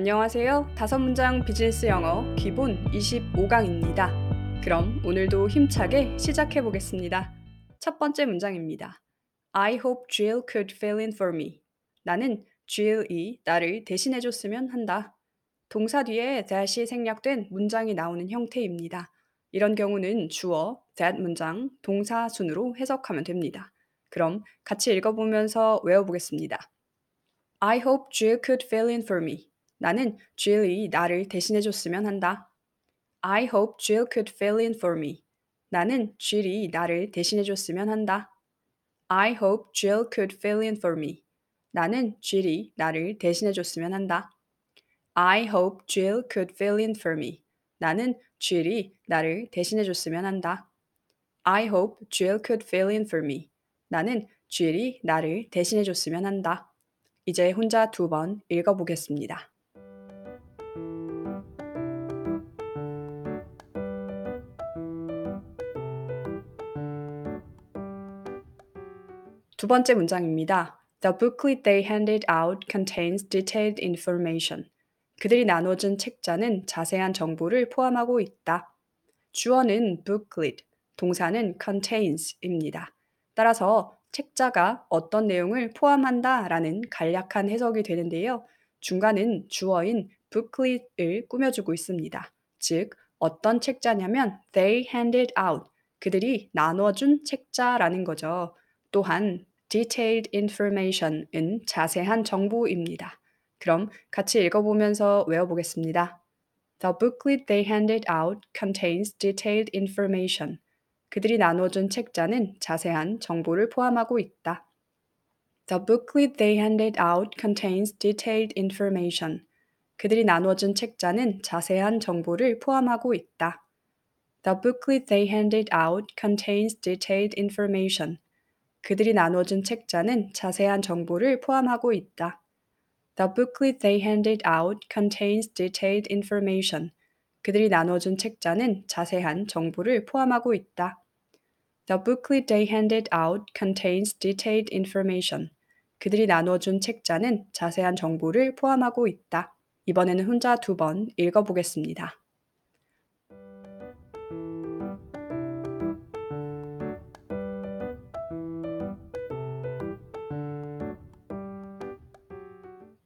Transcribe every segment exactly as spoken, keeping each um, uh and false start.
안녕하세요. 다섯 문장 비즈니스 영어 기본 이십오 강입니다. 그럼 오늘도 힘차게 시작해 보겠습니다. 첫 번째 문장입니다. I hope Jill could fill in for me. 나는 Jill이 나를 대신해 줬으면 한다. 동사 뒤에 that이 생략된 문장이 나오는 형태입니다. 이런 경우는 주어, that 문장, 동사 순으로 해석하면 됩니다. 그럼 같이 읽어보면서 외워보겠습니다. I hope Jill could fill in for me. 나는 Jill이 나를 대신해줬으면 한다. I hope Jill could fill in for me. 나는 Jill이 나를 대신해줬으면 한다. I hope Jill could fill in for me. 나는 Jill이 나를 대신해줬으면 한다. I hope Jill could fill in for me. 나는 Jill이 나를 대신해줬으면 한다. I hope Jill could fill in for me. 나는 Jill이 나를 대신해줬으면 한다. 이제 혼자 두 번 읽어보겠습니다. 두 번째 문장입니다. The booklet they handed out contains detailed information. 그들이 나눠준 책자는 자세한 정보를 포함하고 있다. 주어는 booklet, 동사는 contains입니다. 따라서 책자가 어떤 내용을 포함한다라는 간략한 해석이 되는데요. 중간은 주어인 booklet을 꾸며주고 있습니다. 즉, 어떤 책자냐면 they handed out, 그들이 나눠준 책자라는 거죠. 또한 detailed information은 자세한 정보입니다. 그럼 같이 읽어보면서 외워보겠습니다. The booklet they handed out contains detailed information. 그들이 나눠준 책자는 자세한 정보를 포함하고 있다. The booklet they handed out contains detailed information. 그들이 나눠준 책자는 자세한 정보를 포함하고 있다. The booklet they handed out contains detailed information. 그들이 나눠준 책자는 자세한 정보를 포함하고 있다. The booklet they handed out contains detailed information. 그들이 나눠준 책자는 자세한 정보를 포함하고 있다. The booklet they handed out contains detailed information. 그들이 나눠준 책자는 자세한 정보를 포함하고 있다. 이번에는 혼자 두 번 읽어보겠습니다.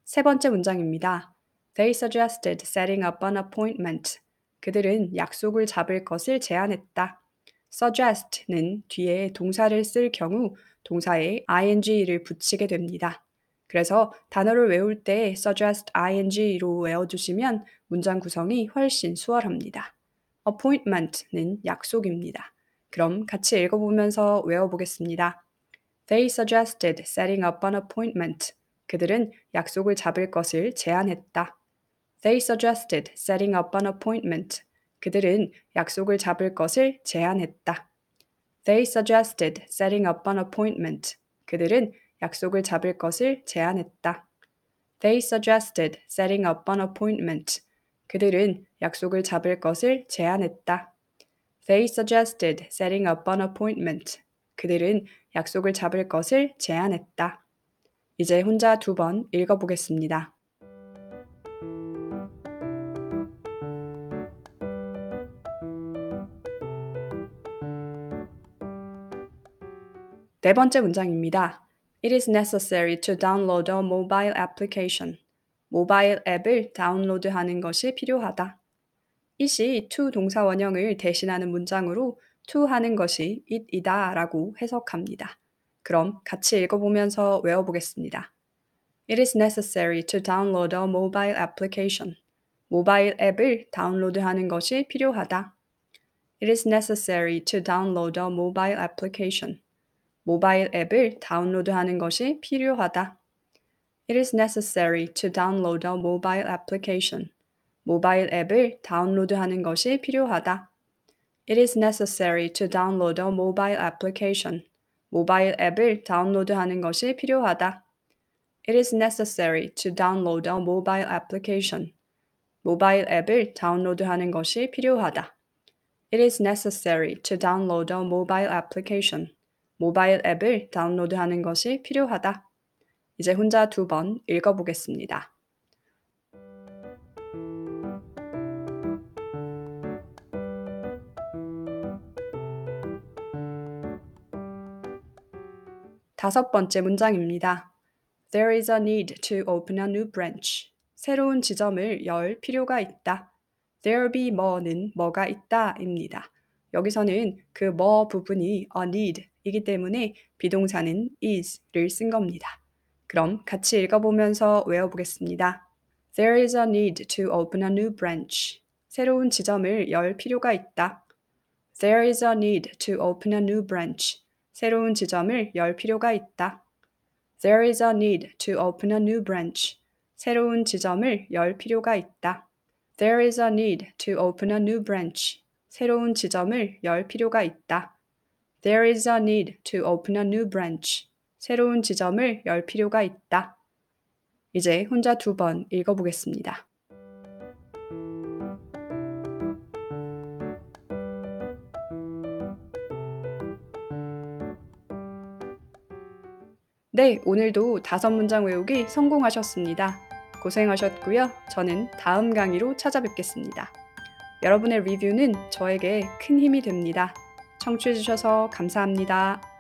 세 번째 문장입니다. They suggested setting up an appointment. 그들은 약속을 잡을 것을 제안했다. suggest는 뒤에 동사를 쓸 경우 동사에 ing를 붙이게 됩니다. 그래서 단어를 외울 때 suggest ing로 외워주시면 문장 구성이 훨씬 수월합니다. appointment는 약속입니다. 그럼 같이 읽어보면서 외워보겠습니다. They suggested setting up an appointment. 그들은 약속을 잡을 것을 제안했다. They suggested setting up an appointment. 그들은 약속을 잡을 것을 제안했다. They suggested setting up an appointment. 그들은 약속을 잡을 것을 제안했다. They suggested setting up an appointment. 그들은 약속을 잡을 것을 제안했다. They suggested setting up an appointment. 그들은 약속을 잡을 것을 제안했다. 이제 혼자 두 번 읽어보겠습니다. 네 번째 문장입니다. It is necessary to download a mobile application. 모바일 앱을 다운로드하는 것이 필요하다. it이 to 동사 원형을 대신하는 문장으로 to 하는 것이 it이다 라고 해석합니다. 그럼 같이 읽어보면서 외워보겠습니다. It is necessary to download a mobile application. 모바일 앱을 다운로드하는 것이 필요하다. It is necessary to download a mobile application. 모바일 앱을 다운로드하는 것이 필요하다. It is necessary to download a mobile application. 모바일 앱을 다운로드하는 것이 필요하다. It is necessary to download a mobile application. 모바일 앱을 다운로드하는 것이 필요하다. It is necessary to download a mobile application. 모바일 앱을 다운로드하는 것이 필요하다. It is necessary to download a mobile application. 모바일 앱을 다운로드하는 것이 필요하다. 이제 혼자 두 번 읽어보겠습니다. 다섯 번째 문장입니다. There is a need to open a new branch. 새로운 지점을 열 필요가 있다. There be more는 뭐가 있다입니다. 여기서는 그 more 부분이 a need이기 때문에 비동사는 is를 쓴 겁니다. 그럼 같이 읽어보면서 외워보겠습니다. There is a need to open a new branch. 새로운 지점을 열 필요가 있다. There is a need to open a new branch. 새로운 지점을 열 필요가 있다. There is a need to open a new branch. 새로운 지점을 열 필요가 있다. There is a need to open a new branch. 새로운 지점을 열 필요가 있다. There is a need to open a new branch. 새로운 지점을 열 필요가 있다. 이제 혼자 두 번 읽어보겠습니다. 네, 오늘도 다섯 문장 외우기 성공하셨습니다. 고생하셨고요. 저는 다음 강의로 찾아뵙겠습니다. 여러분의 리뷰는 저에게 큰 힘이 됩니다. 청취해주셔서 감사합니다.